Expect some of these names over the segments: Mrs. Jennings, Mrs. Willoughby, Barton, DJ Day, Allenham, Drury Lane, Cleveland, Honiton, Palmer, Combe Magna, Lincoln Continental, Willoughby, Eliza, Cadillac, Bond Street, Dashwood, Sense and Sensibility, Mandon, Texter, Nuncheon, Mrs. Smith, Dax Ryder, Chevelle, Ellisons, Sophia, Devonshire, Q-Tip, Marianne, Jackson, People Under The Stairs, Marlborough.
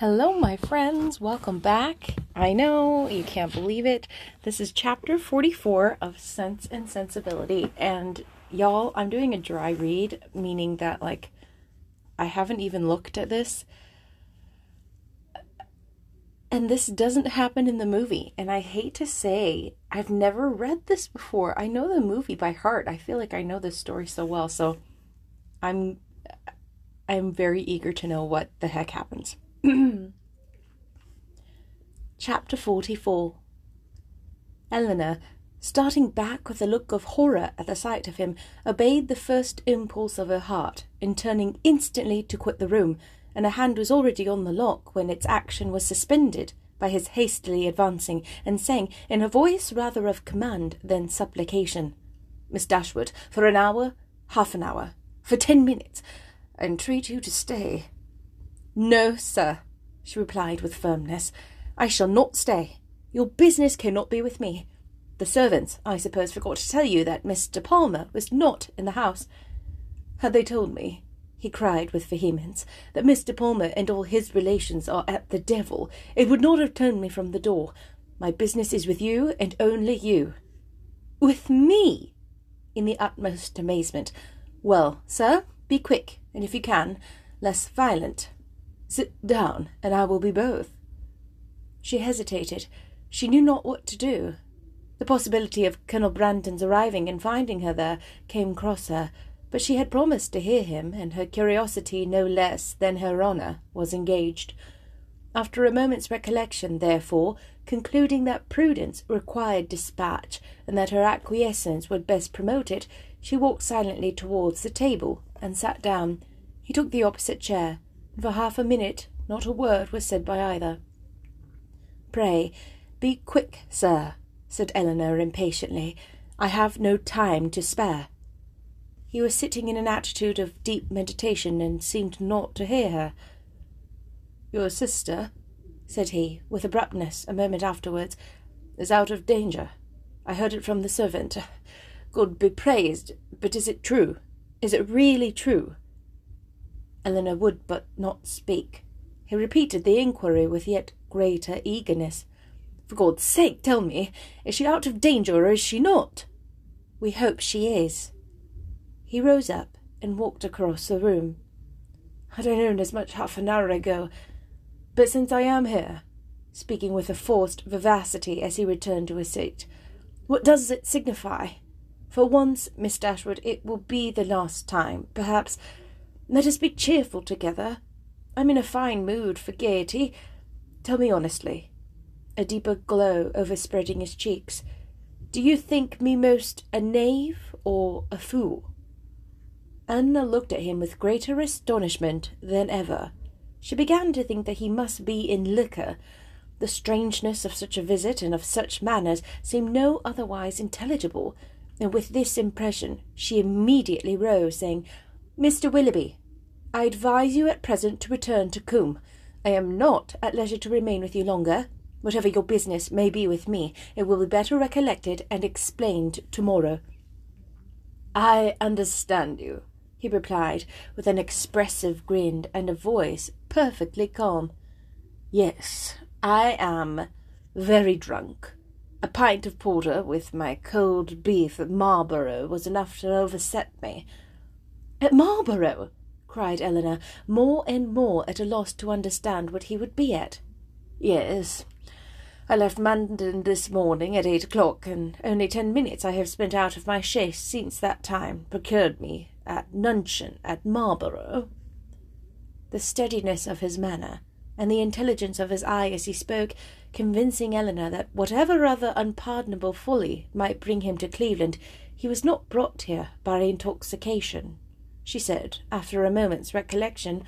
Hello, my friends. Welcome back. I know, you can't believe it. This is chapter 44 of Sense and Sensibility. And y'all, I'm doing a dry read, meaning that, like, I haven't even looked at this. And this doesn't happen in the movie. And I hate to say, I've never read this before. I know the movie by heart. I feel like I know this story so well. So I'm very eager to know what the heck happens. Chapter 44. Elinor, starting back with a look of horror at the sight of him, obeyed the first impulse of her heart, in turning instantly to quit the room, and her hand was already on the lock when its action was suspended by his hastily advancing and saying, in a voice rather of command than supplication, "Miss Dashwood, for an hour, half an hour, for 10 minutes, I entreat you to stay." "No, sir," she replied with firmness. "I shall not stay. Your business cannot be with me. The servants, I suppose, forgot to tell you that Mr. Palmer was not in the house. Had they told me," he cried with vehemence, "that Mr. Palmer and all his relations are at the devil, it would not have turned me from the door. My business is with you, and only you." "With me?" in the utmost amazement. "Well, sir, be quick, and if you can, less violent. Sit down, and I will be both." She hesitated. She knew not what to do. The possibility of Colonel Brandon's arriving and finding her there came across her, but she had promised to hear him, and her curiosity no less than her honour was engaged. After a moment's recollection, therefore, concluding that prudence required dispatch, and that her acquiescence would best promote it, she walked silently towards the table, and sat down. He took the opposite chair. For half a minute not a word was said by either. "Pray, be quick, sir," said Elinor impatiently. "I have no time to spare." He was sitting in an attitude of deep meditation and seemed not to hear her. "Your sister," said he, with abruptness, a moment afterwards, "is out of danger. I heard it from the servant. God be praised, but is it true? Is it really true?" Elinor would but not speak. He repeated the inquiry with yet greater eagerness. "For God's sake, tell me, is she out of danger, or is she not?" "We hope she is." He rose up and walked across the room. "Had I known as much half an hour ago, but since I am here," speaking with a forced vivacity as he returned to his seat, "what does it signify? For once, Miss Dashwood, it will be the last time, perhaps. Let us be cheerful together. I'm in a fine mood for gaiety. Tell me honestly," a deeper glow overspreading his cheeks, "do you think me most a knave or a fool?" Elinor looked at him with greater astonishment than ever. She began to think that he must be in liquor. The strangeness of such a visit and of such manners seemed no otherwise intelligible, and with this impression she immediately rose, saying, "Mr. Willoughby, I advise you at present to return to Coombe. I am not at leisure to remain with you longer. Whatever your business may be with me, it will be better recollected and explained tomorrow." "I understand you," he replied, with an expressive grin and a voice perfectly calm. "Yes, I am very drunk. A pint of porter with my cold beef at Marlborough was enough to overset me." "At Marlborough!" cried Elinor, more and more at a loss to understand what he would be at. "Yes. I left Mandon this morning at 8 o'clock, and only 10 minutes I have spent out of my chaise since that time procured me at Nuncheon at Marlborough." The steadiness of his manner, and the intelligence of his eye as he spoke, convincing Elinor that whatever other unpardonable folly might bring him to Cleveland, he was not brought here by intoxication. She said, after a moment's recollection,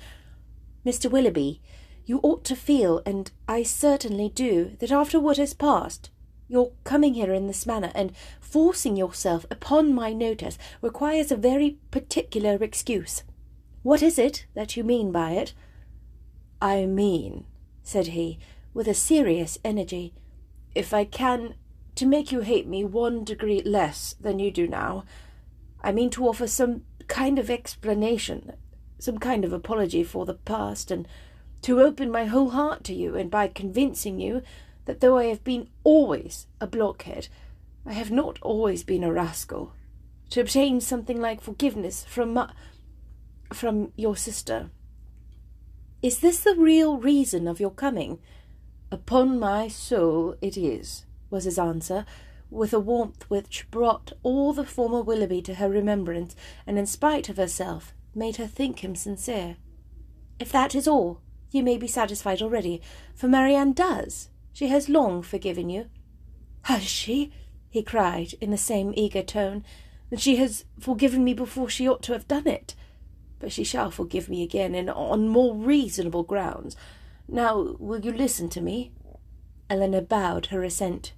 "Mr. Willoughby, you ought to feel, and I certainly do, that after what has passed, your coming here in this manner and forcing yourself upon my notice requires a very particular excuse. What is it that you mean by it?" "I mean," said he, with a serious energy, "if I can, to make you hate me 1 degree less than you do now, I mean to offer some kind of explanation, some kind of apology for the past, and to open my whole heart to you, and by convincing you that though I have been always a blockhead, I have not always been a rascal, to obtain something like forgiveness from your sister. Is this the real reason of your coming? Upon my soul it is, was his answer, with a warmth which brought all the former Willoughby to her remembrance, and in spite of herself made her think him sincere. If that is all, you may be satisfied already, for Marianne does. She has long forgiven you. Has she? He cried in the same eager tone. And she has forgiven me before she ought to have done it. But she shall forgive me again, and on more reasonable grounds. Now, will you listen to me? Elinor bowed her assent.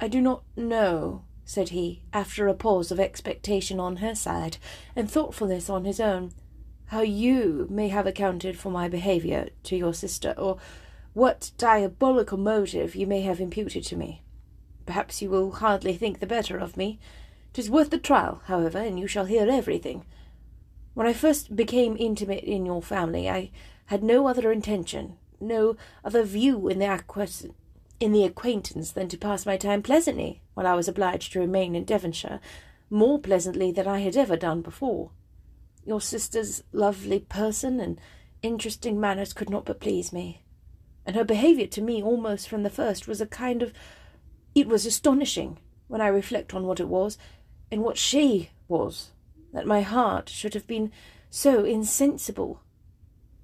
I do not know, said he, after a pause of expectation on her side, and thoughtfulness on his own, how you may have accounted for my behaviour to your sister, or what diabolical motive you may have imputed to me. Perhaps you will hardly think the better of me. 'Tis worth the trial, however, and you shall hear everything. When I first became intimate in your family, I had no other intention, no other view in the acquaintance than to pass my time pleasantly, while I was obliged to remain in Devonshire, more pleasantly than I had ever done before. Your sister's lovely person and interesting manners could not but please me, and her behaviour to me almost from the first was a kind of... It was astonishing, when I reflect on what it was, and what she was, that my heart should have been so insensible.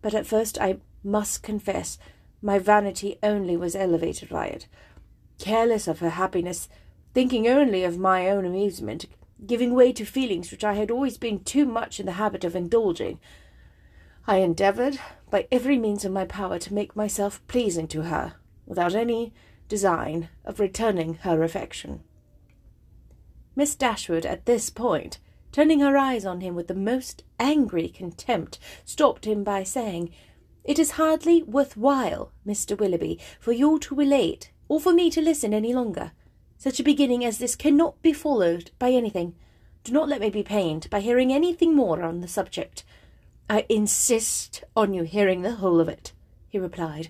But at first, I must confess, my vanity only was elevated by it. Careless of her happiness, thinking only of my own amusement, giving way to feelings which I had always been too much in the habit of indulging, I endeavoured, by every means in my power, to make myself pleasing to her, without any design of returning her affection. Miss Dashwood, at this point, turning her eyes on him with the most angry contempt, stopped him by saying, It is hardly worth while, Mr. Willoughby, for you to relate, or for me to listen any longer. Such a beginning as this cannot be followed by anything. Do not let me be pained by hearing anything more on the subject. I insist on you hearing the whole of it, he replied.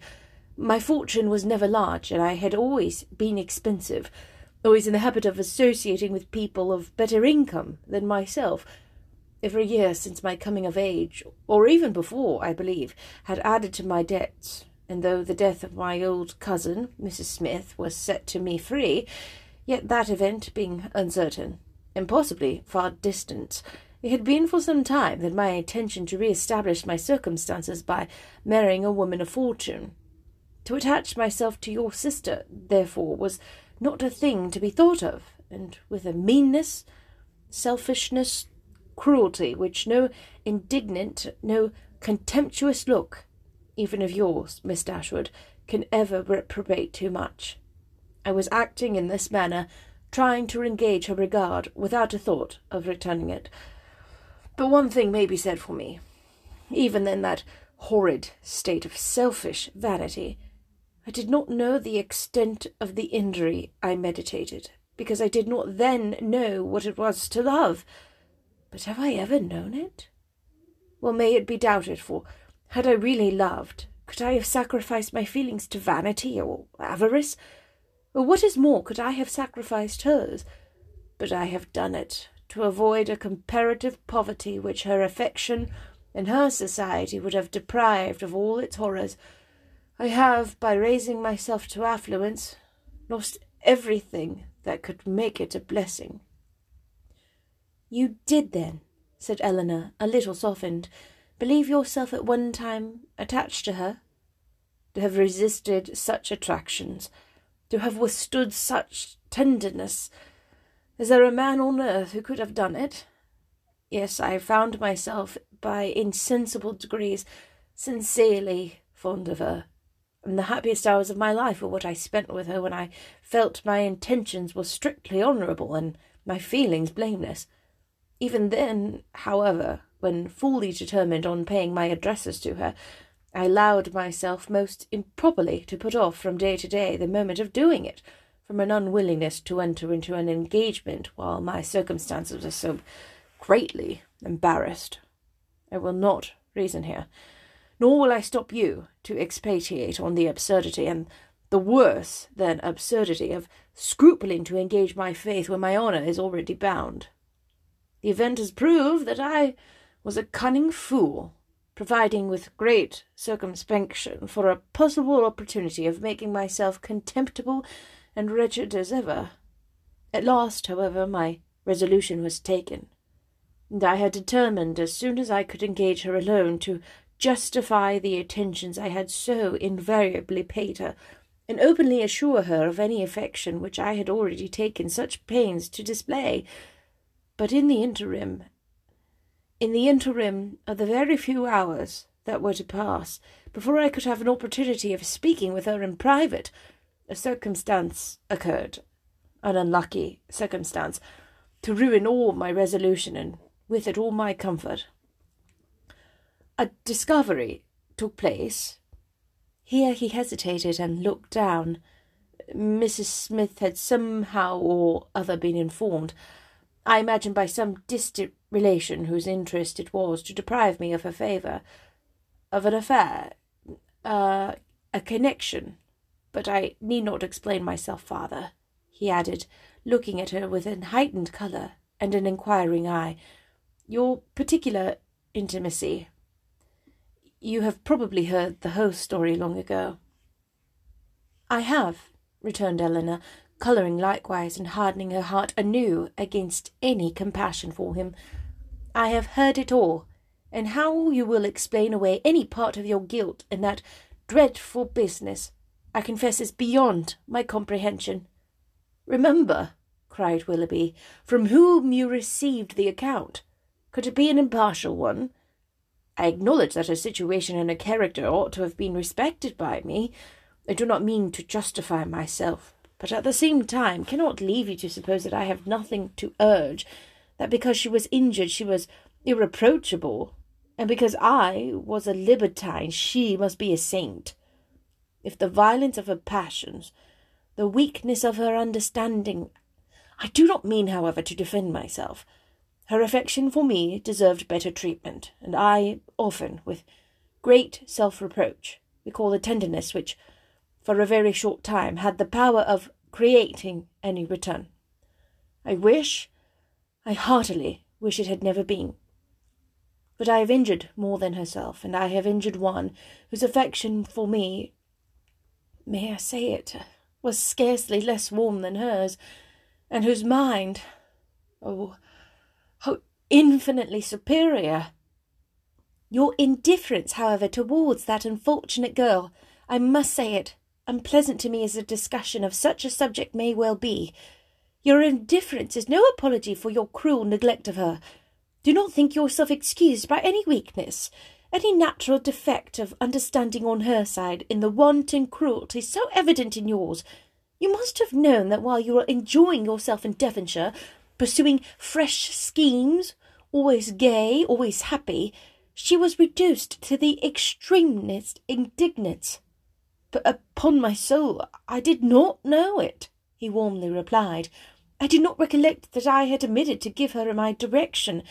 My fortune was never large, and I had always been expensive, always in the habit of associating with people of better income than myself. Every year since my coming of age, or even before, I believe, had added to my debts, and though the death of my old cousin, Mrs. Smith, was set to me free, yet that event being uncertain, and possibly far distant, it had been for some time that my intention to re-establish my circumstances by marrying a woman of fortune. To attach myself to your sister, therefore, was not a thing to be thought of, and with a meanness, selfishness, cruelty, which no indignant, no contemptuous look, even of yours, Miss Dashwood, can ever reprobate too much. I was acting in this manner, trying to engage her regard, without a thought of returning it. But one thing may be said for me. Even in that horrid state of selfish vanity, I did not know the extent of the injury I meditated, because I did not then know what it was to love. But have I ever known it? Well, may it be doubted, for had I really loved, could I have sacrificed my feelings to vanity or avarice? Or what is more, could I have sacrificed hers? But I have done it to avoid a comparative poverty which her affection and her society would have deprived of all its horrors. I have, by raising myself to affluence, lost everything that could make it a blessing. You did then, said Elinor, a little softened, believe yourself at one time attached to her? To have resisted such attractions, to have withstood such tenderness. Is there a man on earth who could have done it? Yes, I found myself, by insensible degrees, sincerely fond of her. And the happiest hours of my life were what I spent with her when I felt my intentions were strictly honourable and my feelings blameless. Even then, however, when fully determined on paying my addresses to her, I allowed myself most improperly to put off from day to day the moment of doing it, from an unwillingness to enter into an engagement while my circumstances were so greatly embarrassed. I will not reason here. nor will I stop you to expatiate on the absurdity, and the worse than absurdity, of scrupling to engage my faith where my honour is already bound. The event has proved that I was a cunning fool, providing with great circumspection for a possible opportunity of making myself contemptible and wretched as ever. At last, however, my resolution was taken, and I had determined, as soon as I could engage her alone, to justify the attentions I had so invariably paid her, and openly assure her of any affection which I had already taken such pains to display. But in the interim of the very few hours that were to pass, before I could have an opportunity of speaking with her in private, a circumstance occurred, an unlucky circumstance, to ruin all my resolution, and with it all my comfort. A discovery took place. Here he hesitated and looked down. Mrs. Smith had somehow or other been informed, I imagine by some distant relation whose interest it was to deprive me of her favour, of an affair, a connection. But I need not explain myself farther, he added, looking at her with an heightened colour and an inquiring eye. Your particular intimacy. You have probably heard the whole story long ago. I have, returned Elinor, colouring likewise and hardening her heart anew against any compassion for him. I have heard it all, and how you will explain away any part of your guilt in that dreadful business, I confess, is beyond my comprehension. Remember, cried Willoughby, from whom you received the account. Could it be an impartial one? I acknowledge that her situation and her character ought to have been respected by me. I do not mean to justify myself, but at the same time cannot leave you to suppose that I have nothing to urge, that because she was injured she was irreproachable, and because I was a libertine she must be a saint. If the violence of her passions, the weakness of her understanding, I do not mean, however, to defend myself. Her affection for me deserved better treatment, and I often, with great self-reproach, recall the tenderness which, for a very short time, had the power of creating any return. I heartily wish it had never been. But I have injured more than herself, and I have injured one whose affection for me, may I say it, was scarcely less warm than hers, and whose mind, oh, how infinitely superior! Your indifference, however, towards that unfortunate girl, I must say it, unpleasant to me as a discussion of such a subject may well be. Your indifference is no apology for your cruel neglect of her. Do not think yourself excused by any weakness, any natural defect of understanding on her side, in the wanton cruelty so evident in yours. You must have known that while you were enjoying yourself in Devonshire, pursuing fresh schemes, always gay, always happy, she was reduced to the extremest indignance. But upon my soul, I did not know it, he warmly replied. I did not recollect that I had omitted to give her my direction,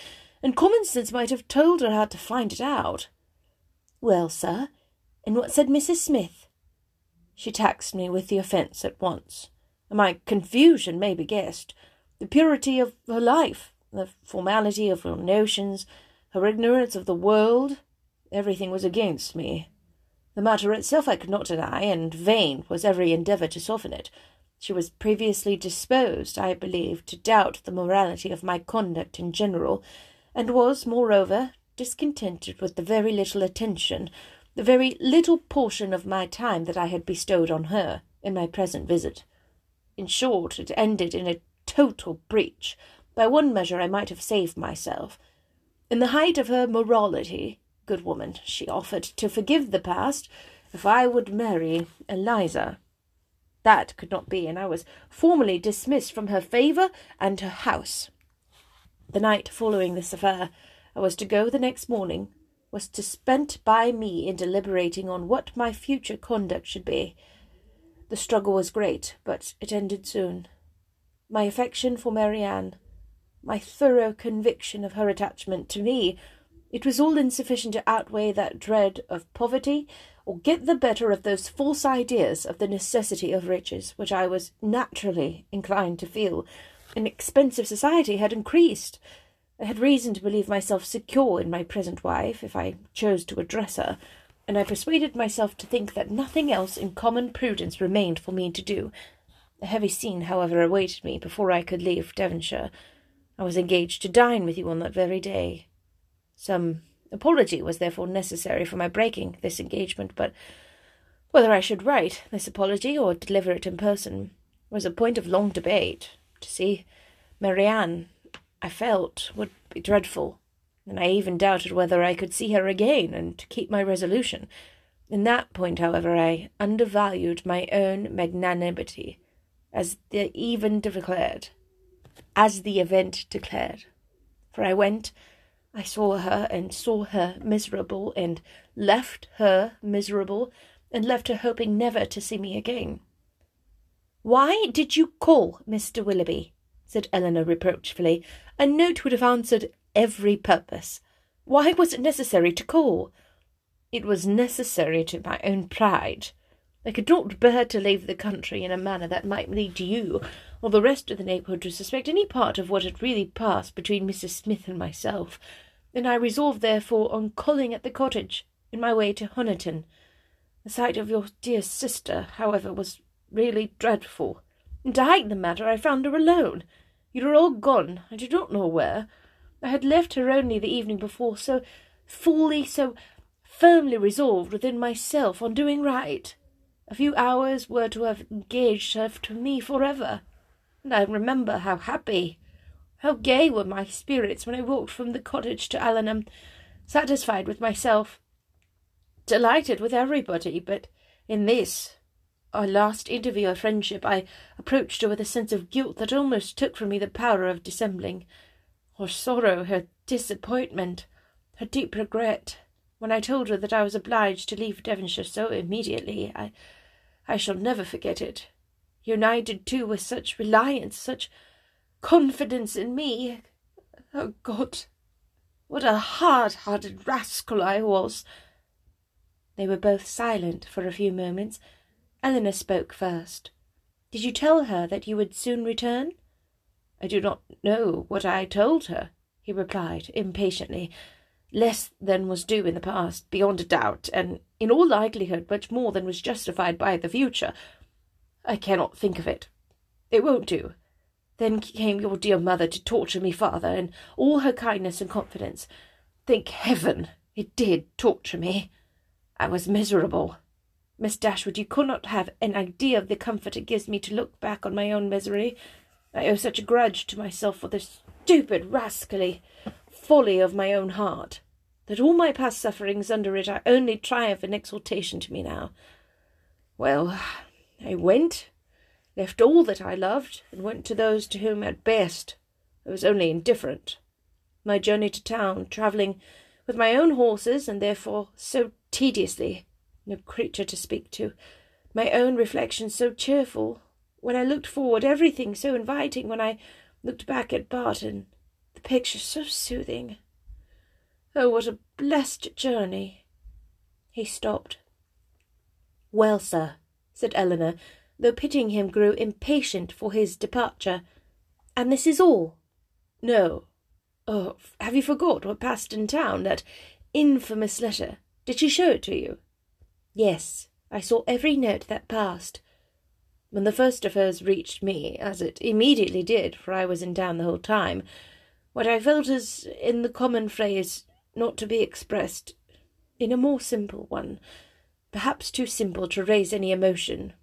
and common sense might have told her how to find it out. Well, sir, and what said Mrs. Smith? She taxed me with the offence at once, and my confusion may be guessed. The purity of her life, the formality of her notions, her ignorance of the world, everything was against me. The matter itself I could not deny, and vain was every endeavour to soften it. She was previously disposed, I believe, to doubt the morality of my conduct in general, and was, moreover, discontented with the very little attention, the very little portion of my time that I had bestowed on her in my present visit. In short, it ended in a total breach. By one measure I might have saved myself. In the height of her morality, good woman, she offered to forgive the past if I would marry Eliza. That could not be, and I was formally dismissed from her favour and her house. The night following this affair, I was to go the next morning, was to spent by me in deliberating on what my future conduct should be. The struggle was great, but it ended soon. My affection for Marianne, my thorough conviction of her attachment to me, It was all insufficient to outweigh that dread of poverty, or get the better of those false ideas of the necessity of riches which I was naturally inclined to feel. An expensive society had increased. I had reason to believe myself secure in my present wife, if I chose to address her, and I persuaded myself to think that nothing else in common prudence remained for me to do. A heavy scene, however, awaited me before I could leave Devonshire. I was engaged to dine with you on that very day. Some apology was therefore necessary for my breaking this engagement, but whether I should write this apology or deliver it in person was a point of long debate. To see Marianne, I felt, would be dreadful, and I even doubted whether I could see her again and to keep my resolution. In that point, however, I undervalued my own magnanimity, as the event declared. For I went, I saw her miserable, and left her miserable, and left her hoping never to see me again. "Why did you call, Mr. Willoughby?" said Elinor reproachfully. "A note would have answered every purpose. Why was it necessary to call?" "It was necessary to my own pride. I could not bear to leave the country in a manner that might lead you or the rest of the neighbourhood to suspect any part of what had really passed between Mrs. Smith and myself, and I resolved therefore on calling at the cottage in my way to Honiton. The sight of your dear sister, however, was really dreadful, and to hide the matter I found her alone. You were all gone, I do not know where. I had left her only the evening before, so fully, so firmly resolved within myself on doing right. A few hours were to have engaged her to me for ever, and I remember how happy, how gay were my spirits when I walked from the cottage to Allenham, satisfied with myself, delighted with everybody, but in this, our last interview of friendship, I approached her with a sense of guilt that almost took from me the power of dissembling. Her sorrow, her disappointment, her deep regret, when I told her that I was obliged to leave Devonshire so immediately, I shall never forget it. United, too, with such reliance, such confidence in me. Oh, God, what a hard-hearted rascal I was!" They were both silent for a few moments. Elinor spoke first. "Did you tell her that you would soon return?" "I do not know what I told her," he replied impatiently. "Less than was due in the past, beyond a doubt, and in all likelihood much more than was justified by the future. I cannot think of it. It won't do. Then came your dear mother to torture me farther, and all her kindness and confidence. Thank heaven it did torture me. I was miserable. Miss Dashwood, you could not have an idea of the comfort it gives me to look back on my own misery. I owe such a grudge to myself for the stupid, rascally folly of my own heart, that all my past sufferings under it are only triumph and exultation to me now. Well, I went, left all that I loved, and went to those to whom at best I was only indifferent. My journey to town, travelling with my own horses, and therefore so tediously, no creature to speak to, my own reflections so cheerful, when I looked forward, everything so inviting, when I looked back at Barton, the picture so soothing. Oh, what a blessed journey!" He stopped. "Well, sir," said Elinor, though pitying him grew impatient for his departure, "and this is all?" "No. Oh, have you forgot what passed in town, that infamous letter? Did she show it to you?" "Yes, I saw every note that passed. When the first of hers reached me, as it immediately did, for I was in town the whole time, what I felt is, in the common phrase, not to be expressed in a more simple one, perhaps too simple to raise any emotion.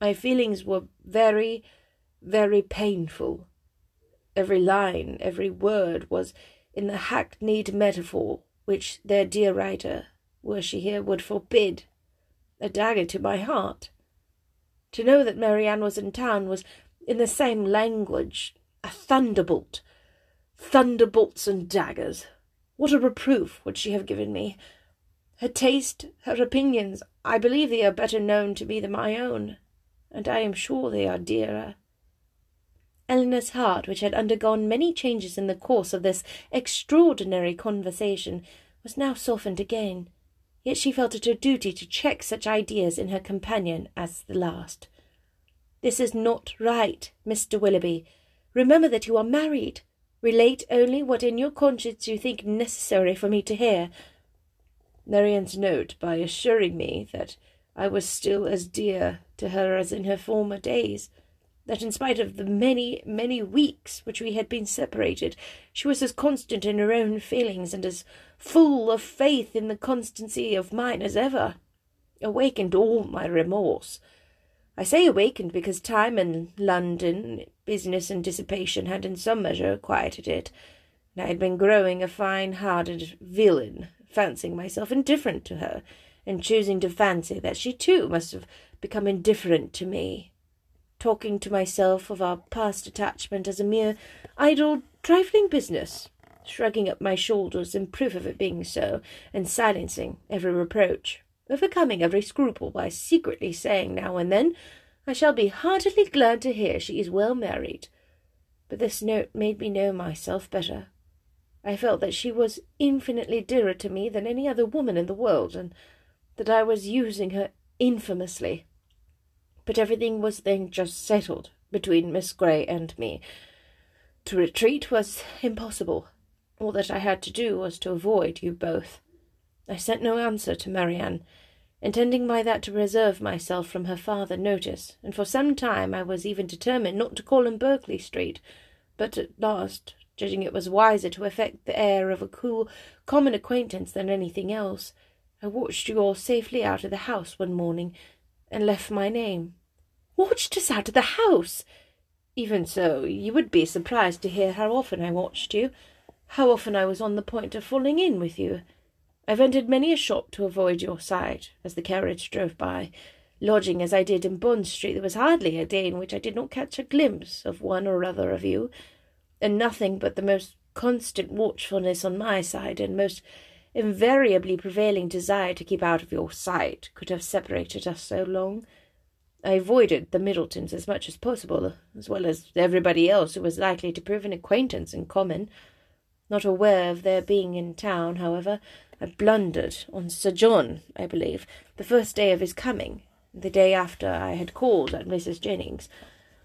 My feelings were very, very painful. Every line, every word was in the hackneyed metaphor which their dear writer, were she here, would forbid. A dagger to my heart. To know that Marianne was in town was, in the same language, a thunderbolt. Thunderbolts and daggers. What a reproof would she have given me! Her taste, her opinions, I believe they are better known to me than my own, and I am sure they are dearer. Elinor's heart, which had undergone many changes in the course of this extraordinary conversation, was now softened again, yet she felt it her duty to check such ideas in her companion as the last. "This is not right, Mr. Willoughby. Remember that you are married. Relate only what in your conscience you think necessary for me to hear." Marianne's note, by assuring me that I was still as dear to her as in her former days, that in spite of the many weeks which we had been separated, she was as constant in her own feelings and as full of faith in the constancy of mine as ever, awakened all my remorse. I say awakened because time in London, business and dissipation had in some measure quieted it, and I had been growing a fine-hearted villain, fancying myself indifferent to her, and choosing to fancy that she too must have become indifferent to me, talking to myself of our past attachment as a mere idle, trifling business, shrugging up my shoulders in proof of it being so, and silencing every reproach, overcoming every scruple by secretly saying now and then, "I shall be heartily glad to hear she is well married." But this note made me know myself better. I felt that she was infinitely dearer to me than any other woman in the world, and that I was using her infamously. But everything was then just settled between Miss Grey and me. To retreat was impossible. All that I had to do was to avoid you both. I sent no answer to Marianne, intending by that to reserve myself from her father notice, and for some time I was even determined not to call in Berkeley Street, but at last, judging it was wiser to affect the air of a cool, common acquaintance than anything else, I watched you all safely out of the house one morning, and left my name. "Watched us out of the house!" "Even so, you would be surprised to hear how often I watched you, how often I was on the point of falling in with you. I've entered many a shop to avoid your sight, as the carriage drove by. Lodging as I did in Bond Street, there was hardly a day in which I did not catch a glimpse of one or other of you, and nothing but the most constant watchfulness on my side, and most invariably prevailing desire to keep out of your sight, could have separated us so long. I avoided the Middletons as much as possible, as well as everybody else who was likely to prove an acquaintance in common. Not aware of their being in town, however, I blundered on Sir John, I believe, the first day of his coming, the day after I had called at Mrs. Jennings.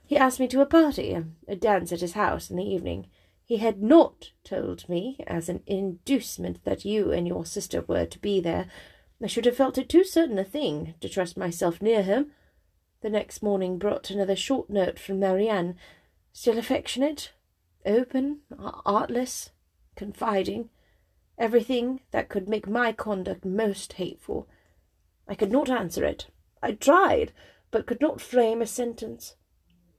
He asked me to a party, a dance at his house in the evening. He had not told me, as an inducement, that you and your sister were to be there. I should have felt it too certain a thing to trust myself near him. The next morning brought another short note from Marianne, still affectionate, open, artless, confiding, everything that could make my conduct most hateful. I could not answer it. I tried, but could not frame a sentence.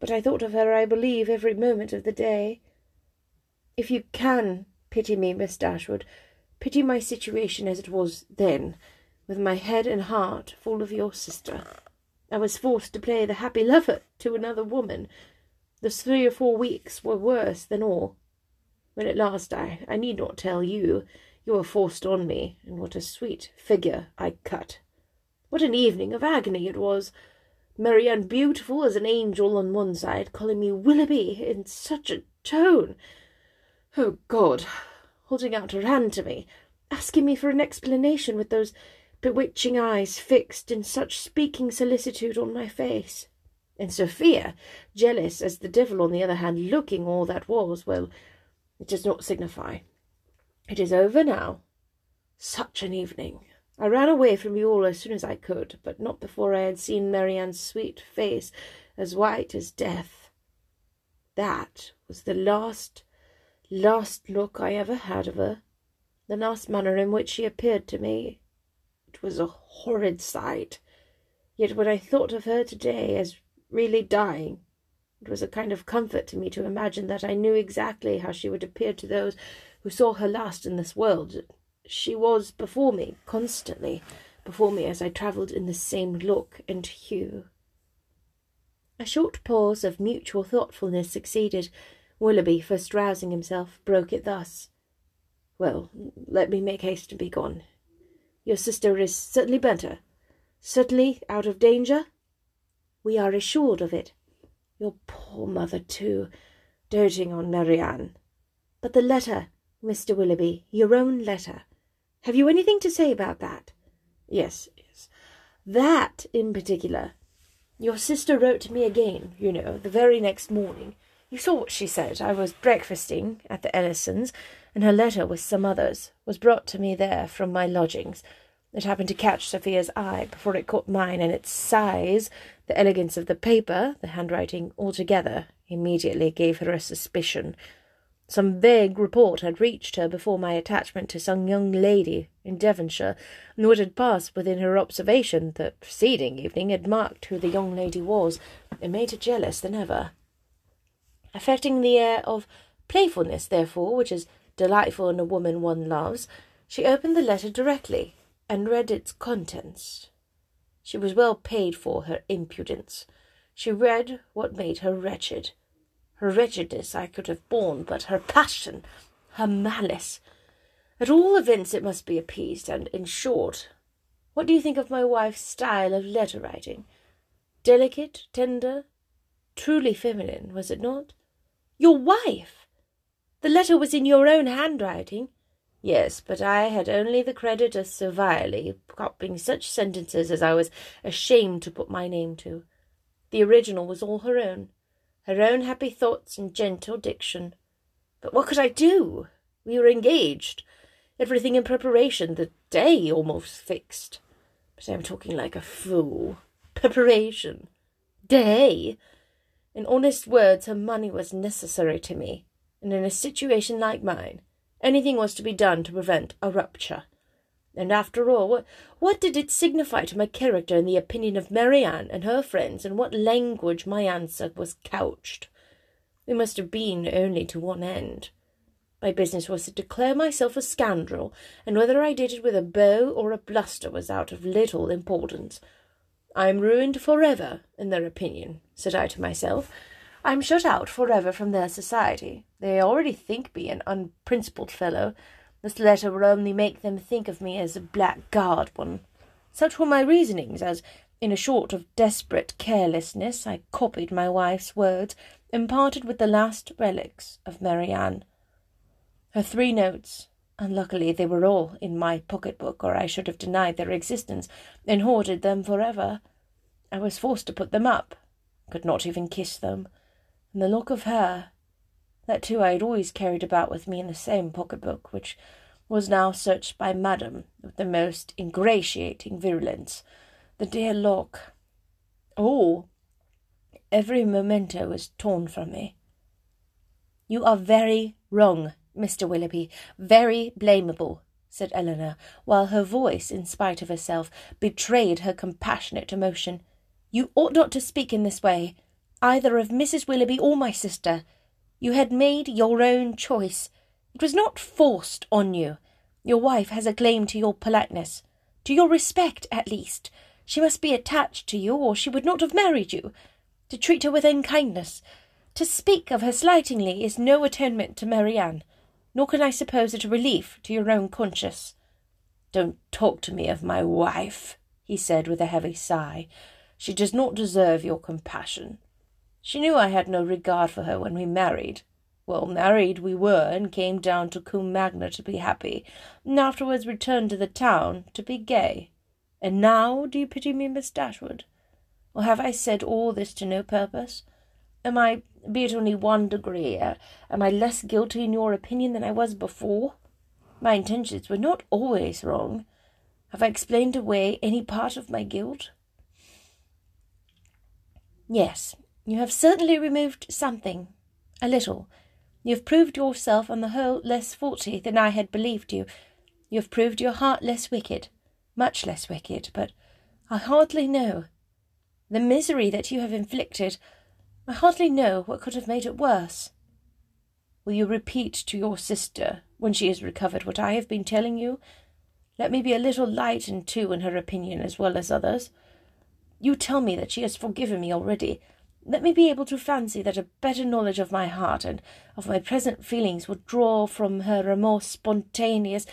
But I thought of her, I believe, every moment of the day. If you can pity me, Miss Dashwood, pity my situation as it was then, with my head and heart full of your sister. I was forced to play the happy lover to another woman. Those 3 or 4 weeks were worse than all. When at last I need not tell you, you were forced on me, and what a sweet figure I cut. What an evening of agony it was! Marianne, beautiful as an angel on one side, calling me Willoughby in such a tone! Oh, God! Holding out her hand to me, asking me for an explanation with those bewitching eyes fixed in such speaking solicitude on my face. And Sophia, jealous as the devil, on the other hand, looking all that was, well, it does not signify. It is over now. Such an evening! I ran away from you all as soon as I could, but not before I had seen Marianne's sweet face as white as death. That was the last look I ever had of her, the last manner in which she appeared to me. It was a horrid sight, yet when I thought of her to-day as really dying, it was a kind of comfort to me to imagine that I knew exactly how she would appear to those who saw her last in this world. She was before me, constantly before me, as I travelled in the same look and hue. A short pause of mutual thoughtfulness succeeded. Willoughby, first rousing himself, broke it thus. "Well, let me make haste and be gone. Your sister is certainly better, certainly out of danger?" "We are assured of it." "Your poor mother, too. doting on Marianne. But the letter, Mr. Willoughby, your own letter. Have you anything to say about that? Yes. That in particular. Your sister wrote to me again, you know, the very next morning. You saw what she said. I was breakfasting at the Ellisons, and her letter with some others was brought to me there from my lodgings. It happened to catch Sophia's eye before it caught mine, and its size, the elegance of the paper, the handwriting altogether, immediately gave her a suspicion. Some vague report had reached her before my attachment to some young lady in Devonshire, and what had passed within her observation the preceding evening had marked who the young lady was, and made her jealous than ever. Affecting the air of playfulness, therefore, which is delightful in a woman one loves, she opened the letter directly, and read its contents. She was well paid for her impudence. She read what made her wretched. Her wretchedness I could have borne, but her passion, her malice. At all events it must be appeased, and, in short, what do you think of my wife's style of letter-writing? Delicate, tender, truly feminine, was it not? Your wife! The letter was in your own handwriting. Yes, but I had only the credit of servilely copying such sentences as I was ashamed to put my name to. The original was all her own happy thoughts and gentle diction. But what could I do? We were engaged, everything in preparation, the day almost fixed. But I am talking like a fool. Preparation. Day. In honest words, her money was necessary to me, and in a situation like mine, anything was to be done to prevent a rupture. And after all, what did it signify to my character in the opinion of Marianne and her friends, and what language my answer was couched? It must have been only to one end. My business was to declare myself a scoundrel, and whether I did it with a bow or a bluster was out of little importance. I am ruined for ever, in their opinion, said I to myself. I am shut out for ever from their society. They already think me an unprincipled fellow. This letter will only make them think of me as a blackguard one. Such were my reasonings, as, in a short of desperate carelessness, I copied my wife's words, and parted with the last relics of Marianne. Her 3 notes, unluckily they were all in my pocket-book, or I should have denied their existence, and hoarded them for ever. I was forced to put them up, could not even kiss them. And the look of her, that too I had always carried about with me in the same pocket-book, which was now searched by Madam with the most ingratiating virulence. The dear lock, all, every memento was torn from me. You are very wrong, Mr. Willoughby, very blameable, said Elinor, while her voice, in spite of herself, betrayed her compassionate emotion. You ought not to speak in this way, either of Mrs. Willoughby or my sister. You had made your own choice. It was not forced on you. Your wife has a claim to your politeness, to your respect at least. She must be attached to you, or she would not have married you. To treat her with unkindness, to speak of her slightingly, is no atonement to Marianne, nor can I suppose it a relief to your own conscience. Don't talk to me of my wife, he said with a heavy sigh. She does not deserve your compassion. She knew I had no regard for her when we married. Well, married we were, and came down to Combe Magna to be happy, and afterwards returned to the town to be gay. And now do you pity me, Miss Dashwood? Or have I said all this to no purpose? Am I, be it only 1 degree, am I less guilty in your opinion than I was before? My intentions were not always wrong. Have I explained away any part of my guilt? Yes. You have certainly removed something, a little. You have proved yourself on the whole less faulty than I had believed you. You have proved your heart less wicked, much less wicked, but I hardly know. The misery that you have inflicted, I hardly know what could have made it worse. Will you repeat to your sister, when she is recovered, what I have been telling you? Let me be a little lightened, too, in her opinion as well as others. You tell me that she has forgiven me already. Let me be able to fancy that a better knowledge of my heart and of my present feelings would draw from her a more spontaneous,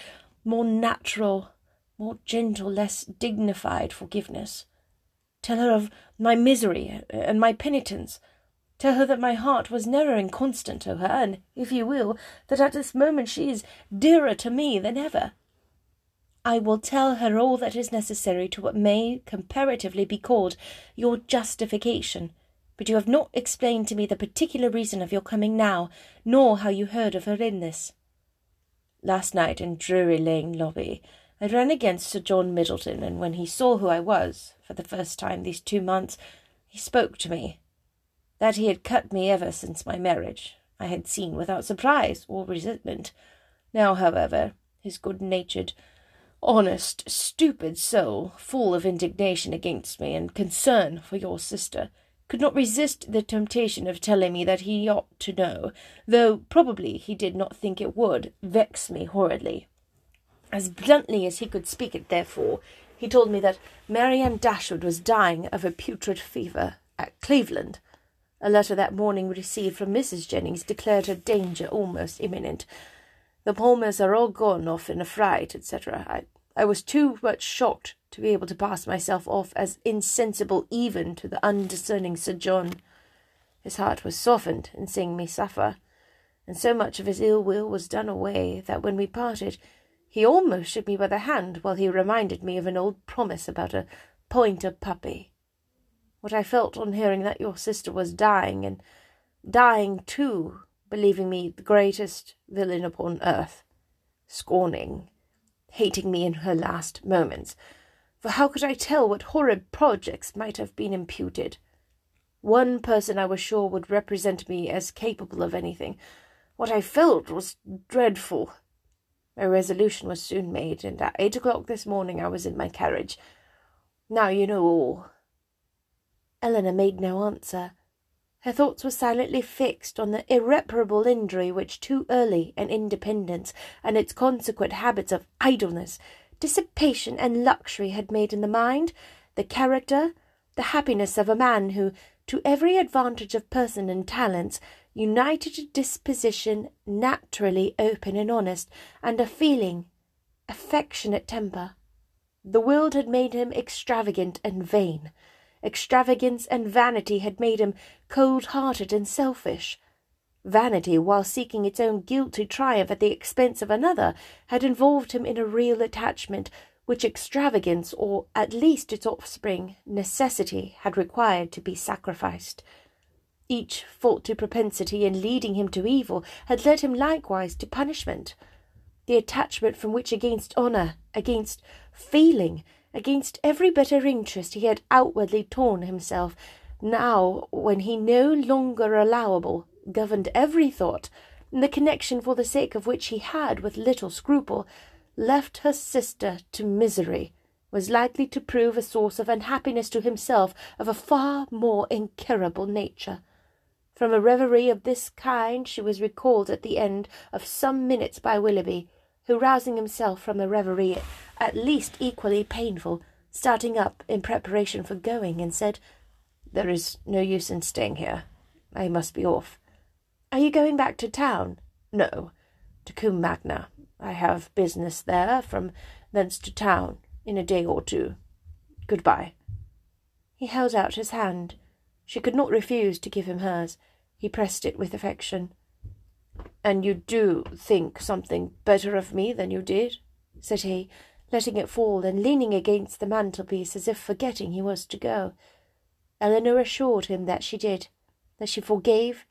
more natural, more gentle, less dignified forgiveness. Tell her of my misery and my penitence. Tell her that my heart was never inconstant to her, and, if you will, that at this moment she is dearer to me than ever. I will tell her all that is necessary to what may comparatively be called your justification, but you have not explained to me the particular reason of your coming now, nor how you heard of her illness. Last night in Drury Lane lobby, I ran against Sir John Middleton, and when he saw who I was, for the first time these 2 months, he spoke to me. That he had cut me ever since my marriage, I had seen without surprise or resentment. Now, however, his good-natured, honest, stupid soul, full of indignation against me and concern for your sister, could not resist the temptation of telling me that he ought to know, though probably he did not think it would vex me horridly. As bluntly as he could speak it, therefore, he told me that Marianne Dashwood was dying of a putrid fever at Cleveland. A letter that morning received from Mrs. Jennings declared her danger almost imminent. The Palmers are all gone off in a fright, etc. I was too much shocked to be able to pass myself off as insensible even to the undiscerning Sir John. His heart was softened in seeing me suffer, and so much of his ill will was done away that when we parted, he almost shook me by the hand while he reminded me of an old promise about a pointer puppy. What I felt on hearing that your sister was dying, and dying too, believing me the greatest villain upon earth, scorning, hating me in her last moments, for how could I tell what horrid projects might have been imputed? One person I was sure would represent me as capable of anything. What I felt was dreadful. My resolution was soon made, and at 8 o'clock this morning I was in my carriage. Now you know all. Elinor made no answer. Her thoughts were silently fixed on the irreparable injury which too early an independence and its consequent habits of idleness, dissipation, and luxury had made in the mind, the character, the happiness of a man who, to every advantage of person and talents, united a disposition naturally open and honest, and a feeling, affectionate temper. The world had made him extravagant and vain. Extravagance and vanity had made him cold-hearted and selfish. Vanity, while seeking its own guilty triumph at the expense of another, had involved him in a real attachment, which extravagance, or at least its offspring, necessity, had required to be sacrificed. Each faulty propensity in leading him to evil had led him likewise to punishment. The attachment from which against honour, against feeling, against every better interest he had outwardly torn himself, now, when he no longer allowable, governed every thought, and the connection for the sake of which he had, with little scruple, left her sister to misery, was likely to prove a source of unhappiness to himself of a far more incurable nature. From a reverie of this kind she was recalled at the end of some minutes by Willoughby, who, rousing himself from a reverie at least equally painful, starting up in preparation for going, and said, "There is no use in staying here. I must be off." "Are you going back to town?" "No, to Combe Magna. I have business there, from thence to town, in a day or two. Goodbye." He held out his hand. She could not refuse to give him hers. He pressed it with affection. "And you do think something better of me than you did?" said he, letting it fall and leaning against the mantelpiece as if forgetting he was to go. Elinor assured him that she did, that she forgave,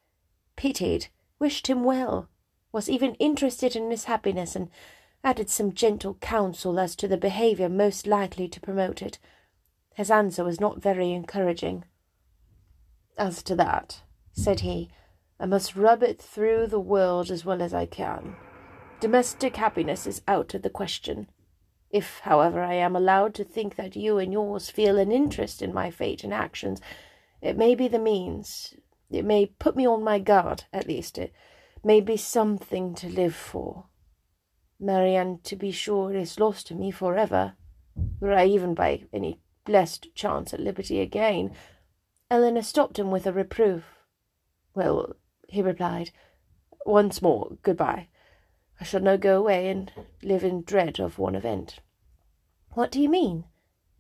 pitied, wished him well, was even interested in his happiness, and added some gentle counsel as to the behaviour most likely to promote it. His answer was not very encouraging. "As to that," said he, "I must rub it through the world as well as I can. Domestic happiness is out of the question. If, however, I am allowed to think that you and yours feel an interest in my fate and actions, it may be the means. It may put me on my guard, at least. It may be something to live for. Marianne, to be sure, is lost to me for ever. Were I even by any blessed chance at liberty again—" Elinor stopped him with a reproof. "Well," he replied, "once more, good-bye. I shall now go away and live in dread of one event." "What do you mean?"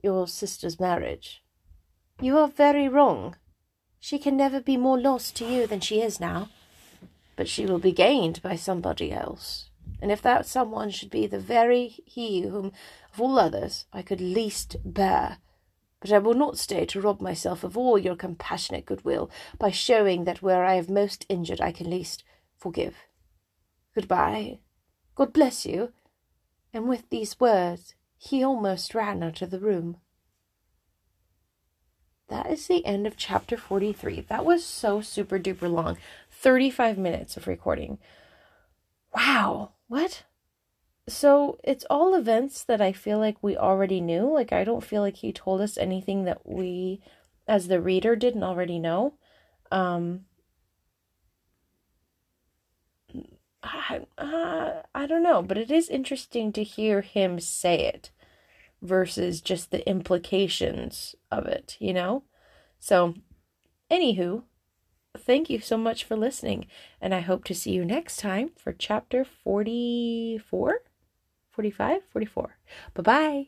"Your sister's marriage." "You are very wrong." She can never be more lost to you than she is now, but she will be gained by somebody else, and if that someone should be the very he whom, of all others, I could least bear. But I will not stay to rob myself of all your compassionate goodwill by showing that where I have most injured I can least forgive. Goodbye. God bless you. And with these words he almost ran out of the room. That is the end of chapter 43. That was so super duper long. 35 minutes of recording. Wow. What? So it's all events that I feel like we already knew. Like, I don't feel like he told us anything that we, as the reader, didn't already know. I don't know, but it is interesting to hear him say it versus just the implications of it, you know? So, anywho, thank you so much for listening, and I hope to see you next time for chapter 44? 45? 44. Bye-bye!